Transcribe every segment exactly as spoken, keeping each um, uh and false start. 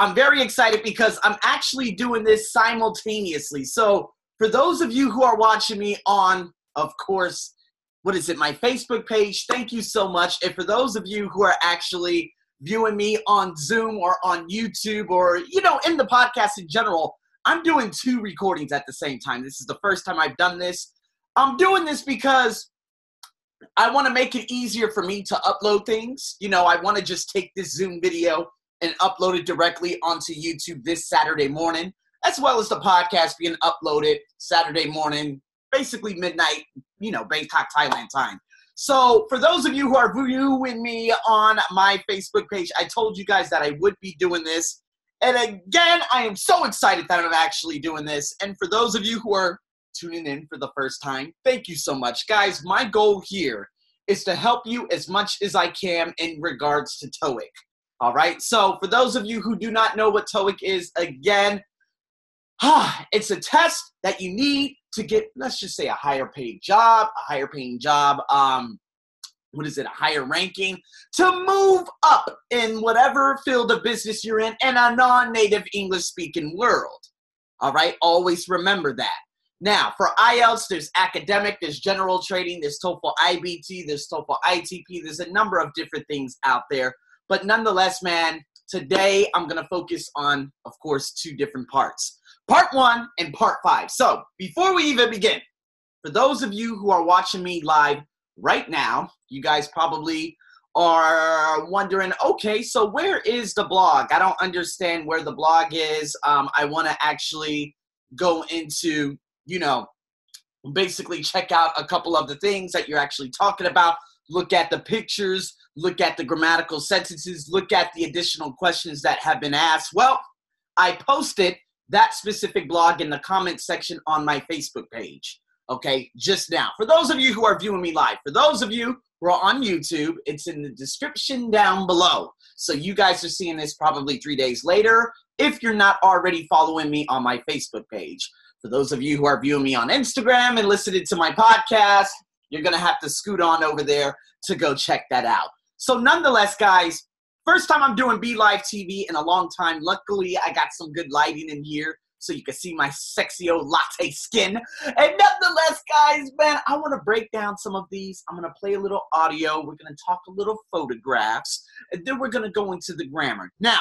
I'm very excited because I'm actually doing this simultaneously. So for those of you who are watching me on, of course, what is it, my Facebook page, thank you so much. And for those of you who are actually viewing me on Zoom or on YouTube or, you know, in the podcast in general, I'm doing two recordings at the same time. This is the first time I've done this. I'm doing this because I want to make it easier for me to upload things. You know, I want to just take this Zoom video and upload it directly onto YouTube this Saturday morning, as well as the podcast being uploaded Saturday morning, basically midnight, you know, Bangkok, Thailand time. So for those of you who are viewing me on my Facebook page, I told you guys that I would be doing this. And again, I am so excited that I'm actually doing this. And for those of you who are tuning in for the first time, thank you so much. Guys, my goal here is to help you as much as I can in regards to TOEIC. All right, so for those of you who do not know what TOEIC is, again, it's a test that you need to get, let's just say, a higher paid job, a higher paying job, um, what is it, a higher ranking, to move up in whatever field of business you're in in a non-native English-speaking world. All right, always remember that. Now, for I E L T S, there's academic, there's general training, there's TOEFL I B T, there's TOEFL I T P, there's a number of different things out there. But nonetheless, man, today I'm going to focus on, of course, two different parts, part one and part five. So before we even begin, for those of you who are watching me live right now, you guys probably are wondering, okay, so where is the blog? I don't understand where the blog is. Um, I want to actually go into, you know, basically check out a couple of the things that you're actually talking about. Look at the pictures, look at the grammatical sentences, look at the additional questions that have been asked. Well, I posted that specific blog in the comment section on my Facebook page, okay, just now. For those of you who are viewing me live, for those of you who are on YouTube, it's in the description down below. So you guys are seeing this probably three days later if you're not already following me on my Facebook page. For those of you who are viewing me on Instagram and listening to my podcast, you're going to have to scoot on over there to go check that out. So nonetheless, guys, first time I'm doing Be Live T V in a long time. Luckily, I got some good lighting in here so you can see my sexy old latte skin. And nonetheless, guys, man, I want to break down some of these. I'm going to play a little audio. We're going to talk a little photographs. And then we're going to go into the grammar. Now,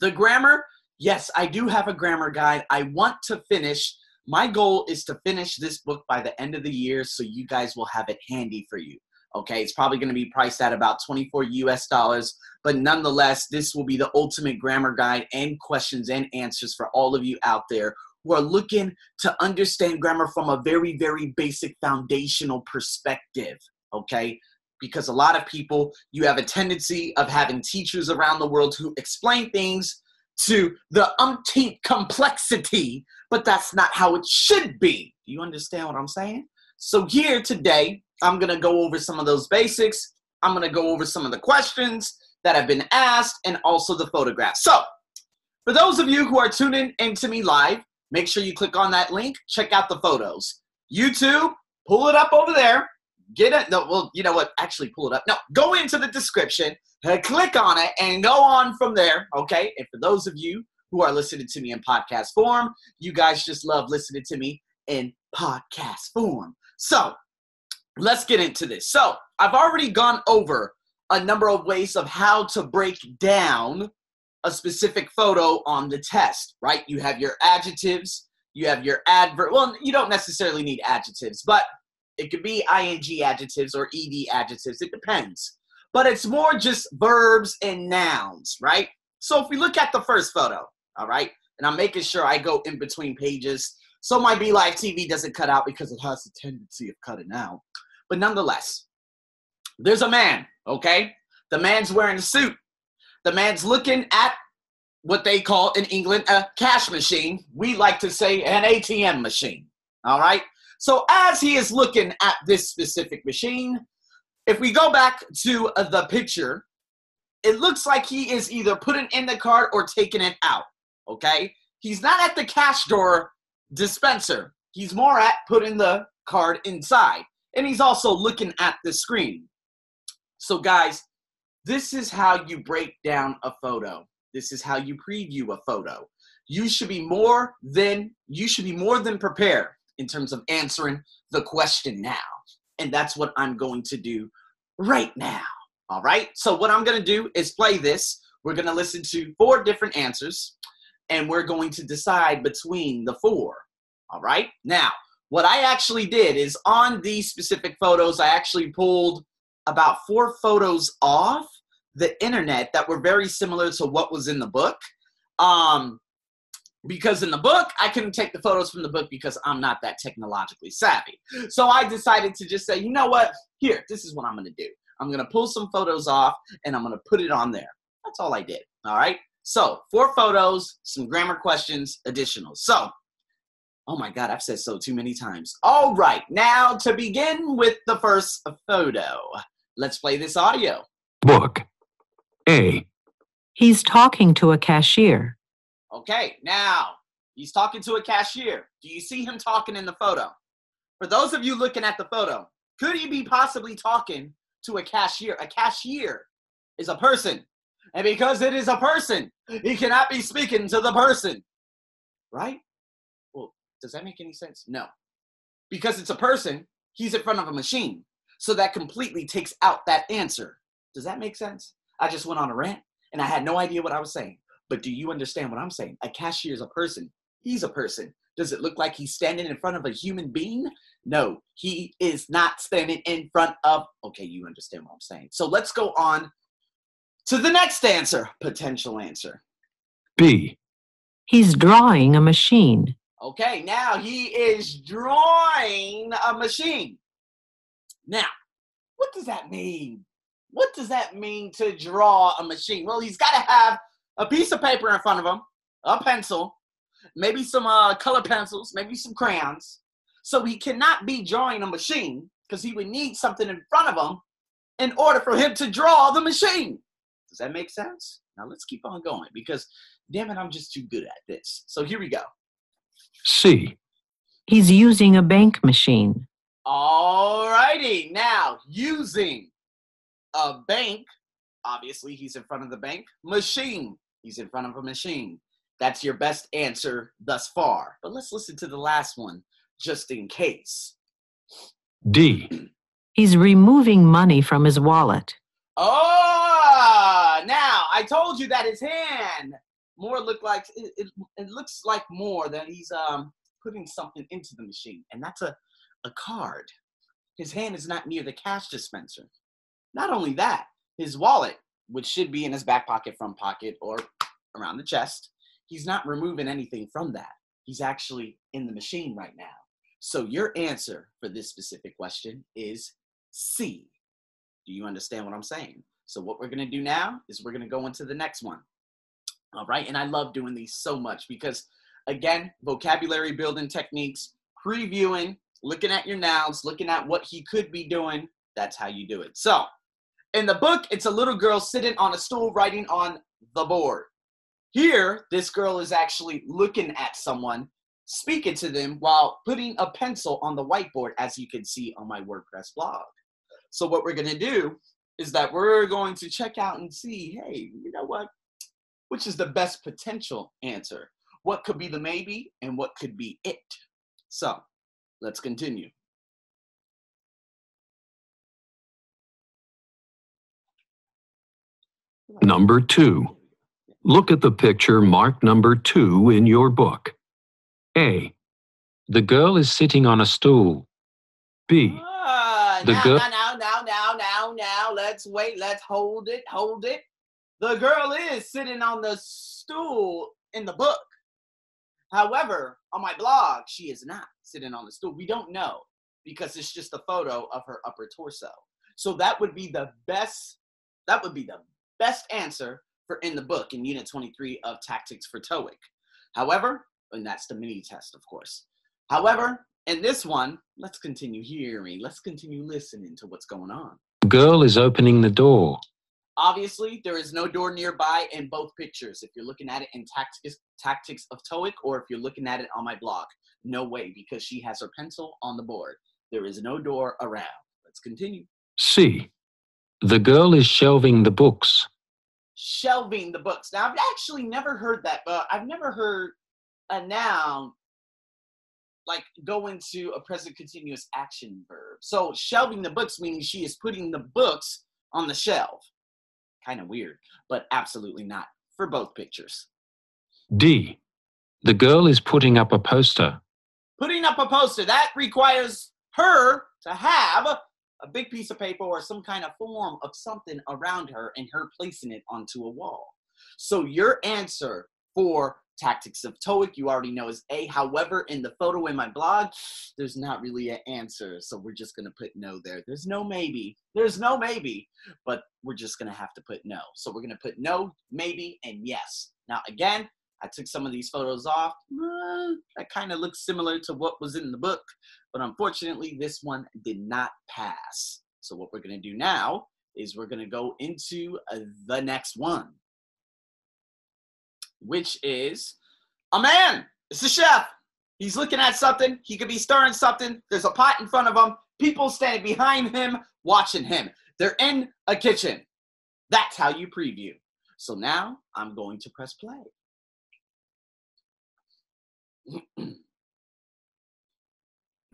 the grammar, yes, I do have a grammar guide. I want to finish. My goal is to finish this book by the end of the year so you guys will have it handy for you, okay? It's probably going to be priced at about twenty-four U S dollars, but nonetheless, this will be the ultimate grammar guide and questions and answers for all of you out there who are looking to understand grammar from a very, very basic foundational perspective, okay? Because a lot of people, you have a tendency of having teachers around the world who explain things to the umpteenth complexity, but that's not how it should be. Do you understand what I'm saying? So here today, I'm going to go over some of those basics. I'm going to go over some of the questions that have been asked and also the photographs. So for those of you who are tuning into me live, make sure you click on that link. Check out the photos. YouTube, pull it up over there. Get it? No, well, you know what? Actually, pull it up. No, go into the description, click on it, and go on from there, okay? And for those of you who are listening to me in podcast form, you guys just love listening to me in podcast form. So let's get into this. So I've already gone over a number of ways of how to break down a specific photo on the test, right? You have your adjectives, you have your adverb. Well, you don't necessarily need adjectives, but it could be ing adjectives or ed adjectives. It depends. But it's more just verbs and nouns, right? So if we look at the first photo, all right, and I'm making sure I go in between pages so my Be Live T V doesn't cut out because it has a tendency of cutting out. But nonetheless, there's a man, okay? The man's wearing a suit. The man's looking at what they call in England a cash machine. We like to say an A T M machine, all right? So as he is looking at this specific machine, if we go back to the picture, it looks like he is either putting in the card or taking it out, okay? He's not at the cash door dispenser. He's more at putting the card inside. And he's also looking at the screen. So, guys, this is how you break down a photo. This is how you preview a photo. You should be more than, you should be more than prepared in terms of answering the question now. And that's what I'm going to do right now. All right. So what I'm going to do is play this. We're going to listen to four different answers, and we're going to decide between the four. All right. Now, what I actually did is on these specific photos, I actually pulled about four photos off the internet that were very similar to what was in the book. Um, because in the book, I couldn't take the photos from the book because I'm not that technologically savvy. So I decided to just say, you know what? Here, this is what I'm going to do. I'm going to pull some photos off and I'm going to put it on there. That's all I did. All right. So four photos, some grammar questions, additional. So, oh my God, I've said so too many times. All right. Now to begin with the first photo, let's play this audio. Book. A. He's talking to a cashier. Okay, now, he's talking to a cashier. Do you see him talking in the photo? For those of you looking at the photo, could he be possibly talking to a cashier? A cashier is a person. And because it is a person, he cannot be speaking to the person. Right? Well, does that make any sense? No. Because it's a person, he's in front of a machine. So that completely takes out that answer. Does that make sense? I just went on a rant, and I had no idea what I was saying. But do you understand what I'm saying? A cashier is a person. He's a person. Does it look like he's standing in front of a human being? No, he is not standing in front of... Okay, you understand what I'm saying. So let's go on to the next answer, potential answer. B. He's drawing a machine. Okay, now he is drawing a machine. Now, what does that mean? What does that mean to draw a machine? Well, he's got to have a piece of paper in front of him, a pencil, maybe some uh, color pencils, maybe some crayons. So he cannot be drawing a machine because he would need something in front of him in order for him to draw the machine. Does that make sense? Now let's keep on going because, damn it, I'm just too good at this. So here we go. C. He's using a bank machine. All righty. Now, using a bank. Obviously, he's in front of the bank. Machine. He's in front of a machine. That's your best answer thus far. But let's listen to the last one, just in case. D. He's removing money from his wallet. Oh, now, I told you that his hand more looked like, it, it, it looks like more that he's um putting something into the machine. And that's a, a card. His hand is not near the cash dispenser. Not only that, his wallet, which should be in his back pocket, front pocket, or around the chest, he's not removing anything from that. He's actually in the machine right now. So your answer for this specific question is C. Do you understand what I'm saying? So what we're going to do now is we're going to go into the next one. All right. And I love doing these so much because, again, vocabulary building techniques, previewing, looking at your nouns, looking at what he could be doing. That's how you do it. So in the book, it's a little girl sitting on a stool writing on the board. Here, this girl is actually looking at someone, speaking to them while putting a pencil on the whiteboard, as you can see on my WordPress blog. So what we're going to do is that we're going to check out and see, hey, you know what? Which is the best potential answer? What could be the maybe and what could be it? So let's continue. Number two. Look at the picture marked number two in your book. A. The girl is sitting on a stool. B. Uh, the now, girl. Now, now, now, now, now, let's wait. Let's hold it. Hold it. The girl is sitting on the stool in the book. However, on my blog, she is not sitting on the stool. We don't know because it's just a photo of her upper torso. So that would be the best. That would be the best answer for in the book in Unit twenty-three of Tactics for TOEIC. However, and that's the mini test, of course. However, in this one, let's continue hearing. Let's continue listening to what's going on. Girl is opening the door. Obviously, there is no door nearby in both pictures. If you're looking at it in Tactics, Tactics of TOEIC, or if you're looking at it on my blog, no way, because she has her pencil on the board. There is no door around. Let's continue. C. The girl is shelving the books. shelving the books. Now, I've actually never heard that, but I've never heard a noun like go into a present continuous action verb. So shelving the books means she is putting the books on the shelf. Kind of weird, but absolutely not for both pictures. D, the girl is putting up a poster. Putting up a poster, that requires her to have a big piece of paper or some kind of form of something around her and her placing it onto a wall. So your answer for tactics of TOEIC, you already know, is A. However, in the photo in my blog, there's not really an answer, so we're just going to put no there. There's no maybe. There's no maybe, but we're just going to have to put no. So we're going to put no, maybe, and yes. Now, again, I took some of these photos off. Uh, that kind of looks similar to what was in the book, but unfortunately, this one did not pass. So what we're going to do now is we're going to go into uh, the next one, which is a man. It's a chef. He's looking at something. He could be stirring something. There's a pot in front of him. People standing behind him, watching him. They're in a kitchen. That's how you preview. So now I'm going to press play.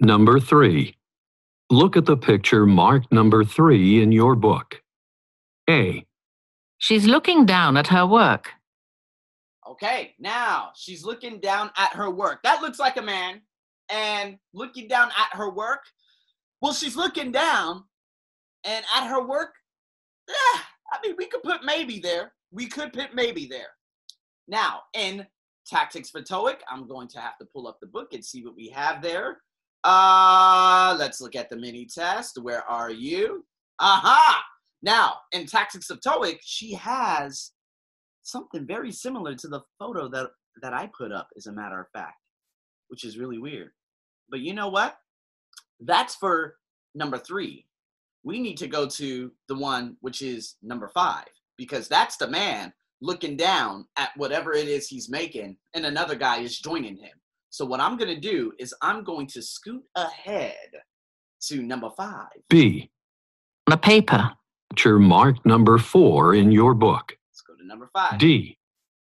Number three. Look at the picture marked number three in your book. A. She's looking down at her work. Okay, now she's looking down at her work. That looks like a man. And looking down at her work, well, she's looking down and at her work, yeah, I mean, we could put maybe there. We could put maybe there. Now, in Tactics for TOEIC, I'm going to have to pull up the book and see what we have there. Uh, let's look at the mini test. Where are you? Aha! Now, in Tactics of TOEIC, she has something very similar to the photo that, that I put up, as a matter of fact, which is really weird. But you know what? That's for number three. We need to go to the one which is number five, because that's the man looking down at whatever it is he's making, and another guy is joining him. So what I'm going to do is I'm going to scoot ahead to number five. B. The paper. Picture marked number four in your book. Number five. D.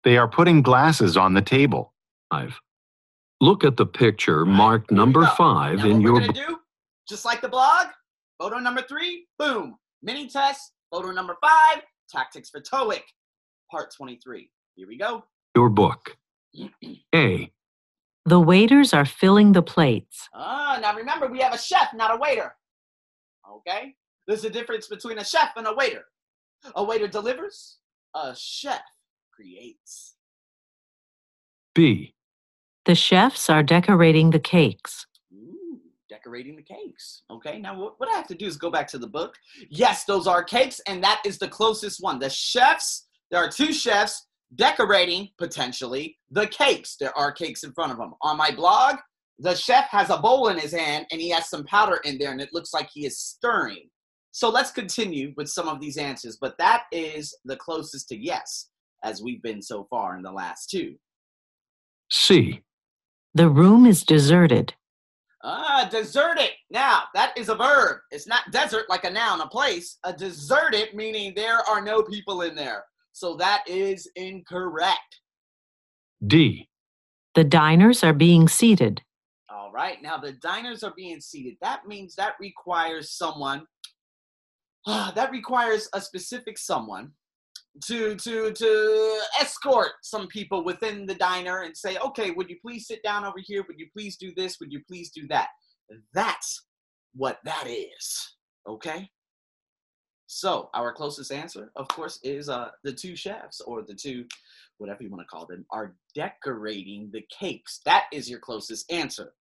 They are putting glasses on the table. Five. Look at the picture right, marked number five now in your book. Just like the blog, photo number three, boom. Mini test, photo number five, Tactics for TOEIC, part twenty-three. Here we go. Your book. A. The waiters are filling the plates. Ah, now remember, we have a chef, not a waiter. Okay? There's a difference between a chef and a waiter. A waiter delivers. A chef creates. B. The chefs are decorating the cakes. Ooh, decorating the cakes. Okay, now what, what I have to do is go back to the book. Yes, those are cakes, and that is the closest one. The chefs, there are two chefs decorating, potentially, the cakes. There are cakes in front of them. On my blog, the chef has a bowl in his hand, and he has some powder in there, and it looks like he is stirring. So let's continue with some of these answers, but that is the closest to yes, as we've been so far in the last two. C. The room is deserted. Ah, deserted. Now, that is a verb. It's not desert like a noun, a place. A deserted, meaning there are no people in there. So that is incorrect. D. The diners are being seated. All right. Now, the diners are being seated. That means that requires someone. Uh, that requires a specific someone to, to, to escort some people within the diner and say, okay, would you please sit down over here? Would you please do this? Would you please do that? That's what that is, okay? So our closest answer, of course, is uh, the two chefs, or the two, whatever you want to call them, are decorating the cakes. That is your closest answer.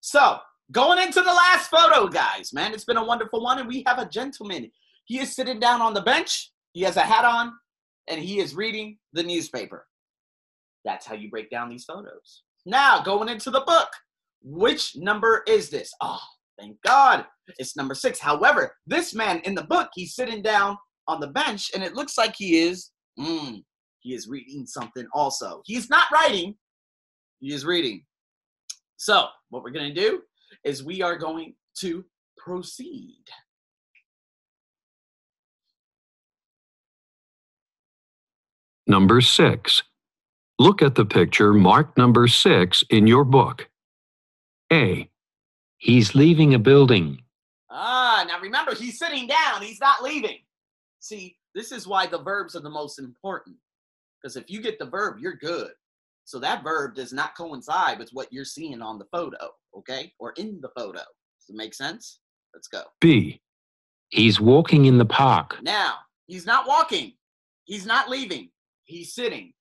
So, going into the last photo, guys, man, it's been a wonderful one, and we have a gentleman. He is sitting down on the bench, he has a hat on, and he is reading the newspaper. That's how you break down these photos. Now, going into the book, which number is this? Oh, thank God, it's number six. However, this man in the book, he's sitting down on the bench, and it looks like he is, mm, he is reading something also. He's not writing, he is reading. So, what we're going to do is we are going to proceed. Number six. Look at the picture marked number six in your book. A. He's leaving a building. Ah, now remember, he's sitting down. He's not leaving. See, this is why the verbs are the most important. Because if you get the verb, you're good. So that verb does not coincide with what you're seeing on the photo, okay? Or in the photo. Does it make sense? Let's go. B. He's walking in the park. Now, he's not walking. He's not leaving. He's sitting.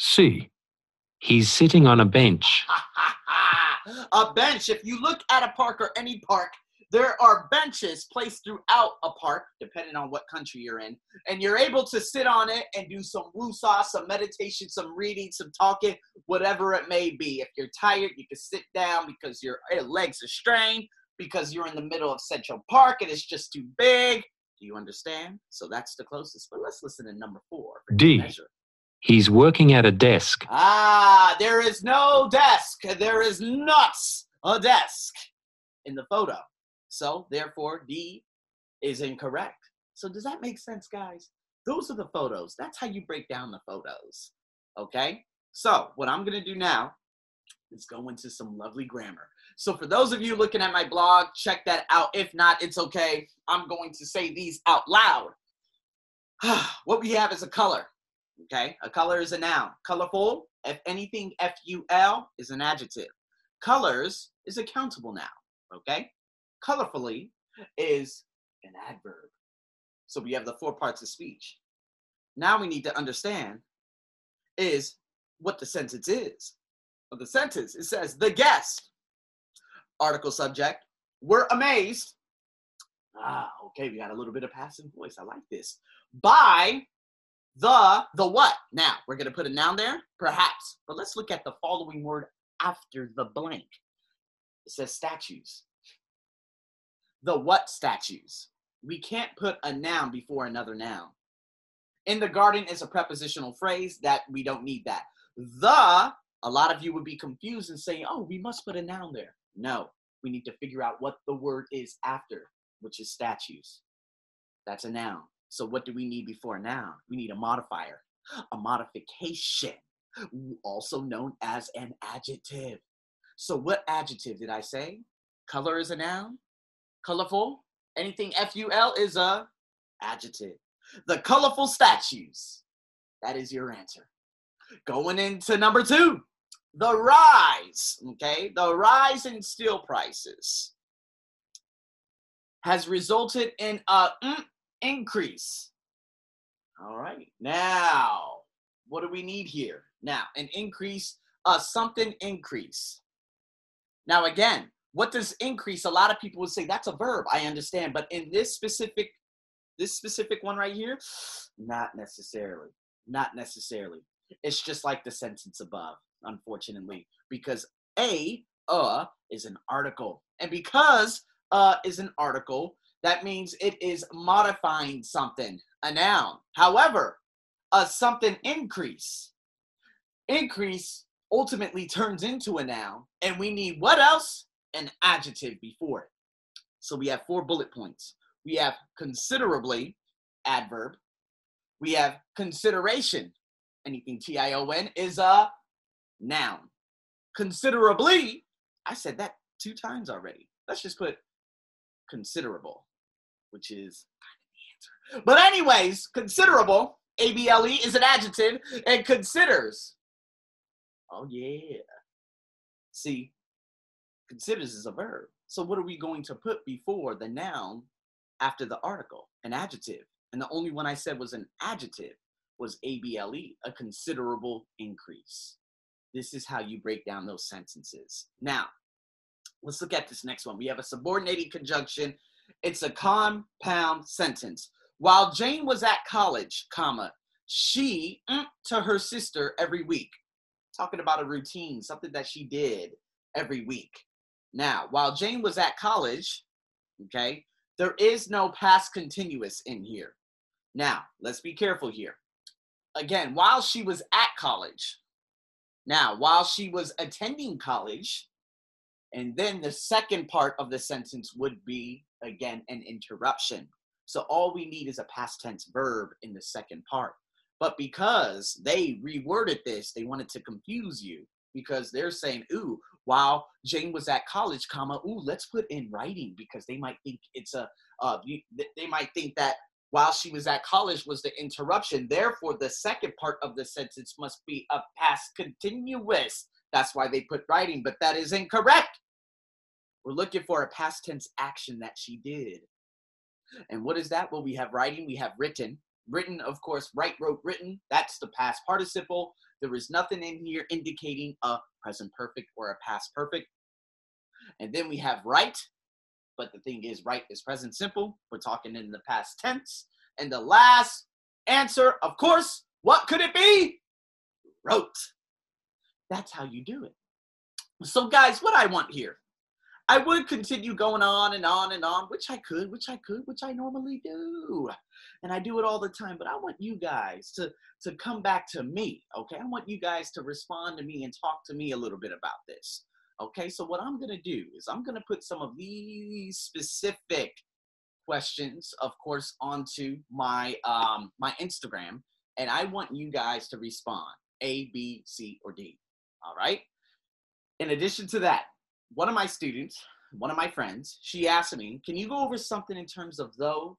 C. He's sitting on a bench. A bench. If you look at a park or any park, there are benches placed throughout a park, depending on what country you're in, and you're able to sit on it and do some woosah, some meditation, some reading, some talking, whatever it may be. If you're tired, you can sit down because your legs are strained, because you're in the middle of Central Park and it's just too big. Do you understand? So that's the closest. But let's listen to number four. D. He's working at a desk. Ah, there is no desk. There is not a desk in the photo. So, therefore, D is incorrect. So, does that make sense, guys? Those are the photos. That's how you break down the photos, okay? So, what I'm going to do now is go into some lovely grammar. So, for those of you looking at my blog, check that out. If not, it's okay. I'm going to say these out loud. What we have is a color, okay? A color is a noun. Colorful, if anything, F U L, is an adjective. Colors is a countable noun, okay? Colorfully is an adverb. So we have the four parts of speech. Now we need to understand is what the sentence is. Well, the sentence, it says, the guest, article subject, were amazed. Ah, okay, we got a little bit of passive voice. I like this. By the, the what? Now, we're going to put a noun there, perhaps. But let's look at the following word after the blank. It says statues. The what statues? We can't put a noun before another noun. In the garden is a prepositional phrase that we don't need that. The, a lot of you would be confused and saying, oh, we must put a noun there. No, we need to figure out what the word is after, which is statues. That's a noun. So what do we need before a noun? We need a modifier, a modification, also known as an adjective. So what adjective did I say? Color is a noun. Colorful, anything F U L is a adjective. The colorful statues, that is your answer. Going into number two, the rise, okay? The rise in steel prices has resulted in a mm, increase. All right, now, what do we need here? Now, an increase, a something increase. Now, again, what does increase? A lot of people would say that's a verb. I understand, but in this specific, this specific one right here, not necessarily, not necessarily. It's just like the sentence above, unfortunately, because a, uh, is an article, and because uh is an article, that means it is modifying something, a noun. However, a something increase, increase ultimately turns into a noun, and we need what else? An adjective before it. So we have four bullet points. We have considerably, adverb. We have consideration, anything T I O N is a noun. Considerably, I said that two times already. Let's just put considerable, which is kind of the answer. But anyways, considerable, A B L E, is an adjective, and considers. Oh yeah. See, considers is a verb. So what are we going to put before the noun after the article? An adjective. And the only one I said was an adjective was A B L E, a considerable increase. This is how you break down those sentences. Now, let's look at this next one. We have a subordinating conjunction. It's a compound sentence. While Jane was at college, comma, she mm, to her sister every week. Talking about a routine, something that she did every week. Now, while Jane was at college, okay, there is no past continuous in here. Now, let's be careful here. Again, while she was at college. Now, while she was attending college, and then the second part of the sentence would be, again, an interruption. So all we need is a past tense verb in the second part. But because they reworded this, they wanted to confuse you, because they're saying, ooh, while Jane was at college, comma, ooh, let's put in writing, because they might think it's a, uh, they might think that while she was at college was the interruption. Therefore, the second part of the sentence must be a past continuous. That's why they put writing, but that is incorrect. We're looking for a past tense action that she did. And what is that? Well, we have writing, we have written. Written, of course, write, wrote, written. That's the past participle. There is nothing in here indicating a present perfect or a past perfect. And then we have write. But the thing is, write is present simple. We're talking in the past tense. And the last answer, of course, what could it be? Wrote. That's how you do it. So, guys, what I want here, I would continue going on and on and on, which I could, which I could, which I normally do. And I do it all the time, but I want you guys to, to come back to me, okay? I want you guys to respond to me and talk to me a little bit about this, okay? So what I'm gonna do is I'm gonna put some of these specific questions, of course, onto my, um, my Instagram, and I want you guys to respond, A, B, C, or D, all right? In addition to that, one of my students, one of my friends, she asked me, can you go over something in terms of though,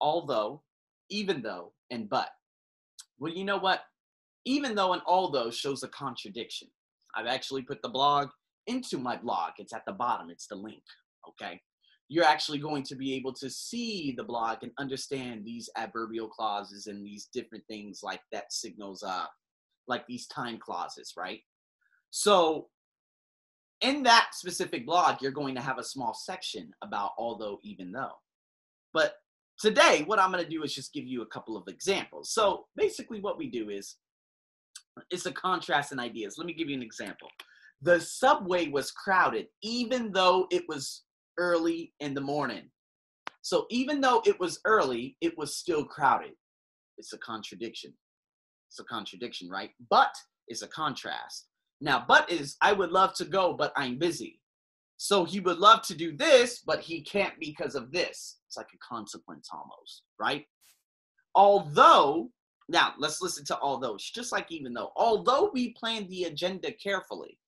although, even though, and but? Well, you know what? Even though and although shows a contradiction. I've actually put the blog into my blog. It's at the bottom. It's the link, okay? You're actually going to be able to see the blog and understand these adverbial clauses and these different things like that signals, uh, like these time clauses, right? So, in that specific blog, you're going to have a small section about although, even though. But today, what I'm going to do is just give you a couple of examples. So basically what we do is, it's a contrast in ideas. Let me give you an example. The subway was crowded, even though it was early in the morning. So even though it was early, it was still crowded. It's a contradiction. It's a contradiction, right? But it's a contrast. Now, but is, I would love to go, but I'm busy. So he would love to do this, but he can't because of this. It's like a consequence almost, right? Although, now let's listen to although. It's just like even though. Although we planned the agenda carefully,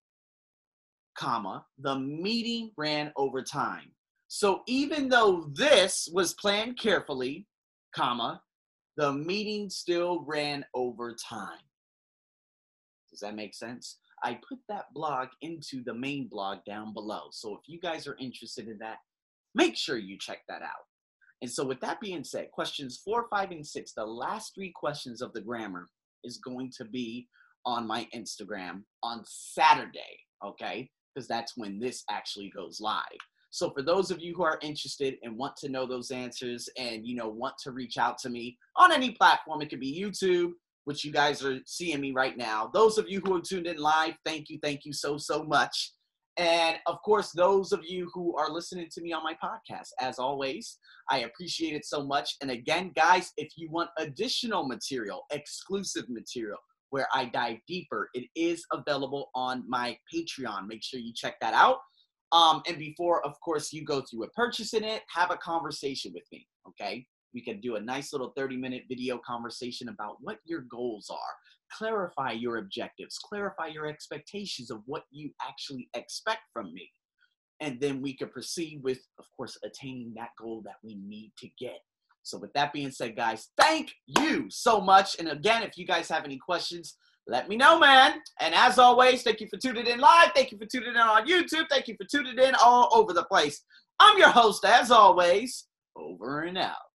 comma, the meeting ran over time. So even though this was planned carefully, comma, the meeting still ran over time. Does that make sense? I put that blog into the main blog down below. So if you guys are interested in that, make sure you check that out. And so with that being said, questions four, five, and six, the last three questions of the grammar is going to be on my Instagram on Saturday, okay? Because that's when this actually goes live. So for those of you who are interested and want to know those answers and, you know, want to reach out to me on any platform, it could be YouTube, which you guys are seeing me right now. Those of you who are tuned in live, thank you, thank you so, so much. And of course, those of you who are listening to me on my podcast, as always, I appreciate it so much. And again, guys, if you want additional material, exclusive material, where I dive deeper, it is available on my Patreon. Make sure you check that out. Um, and before, of course, you go through a purchasing it, have a conversation with me, okay? We can do a nice little thirty minute video conversation about what your goals are, clarify your objectives, clarify your expectations of what you actually expect from me. And then we can proceed with, of course, attaining that goal that we need to get. So with that being said, guys, thank you so much. And again, if you guys have any questions, let me know, man. And as always, thank you for tuning in live. Thank you for tuning in on YouTube. Thank you for tuning in all over the place. I'm your host, as always, over and out.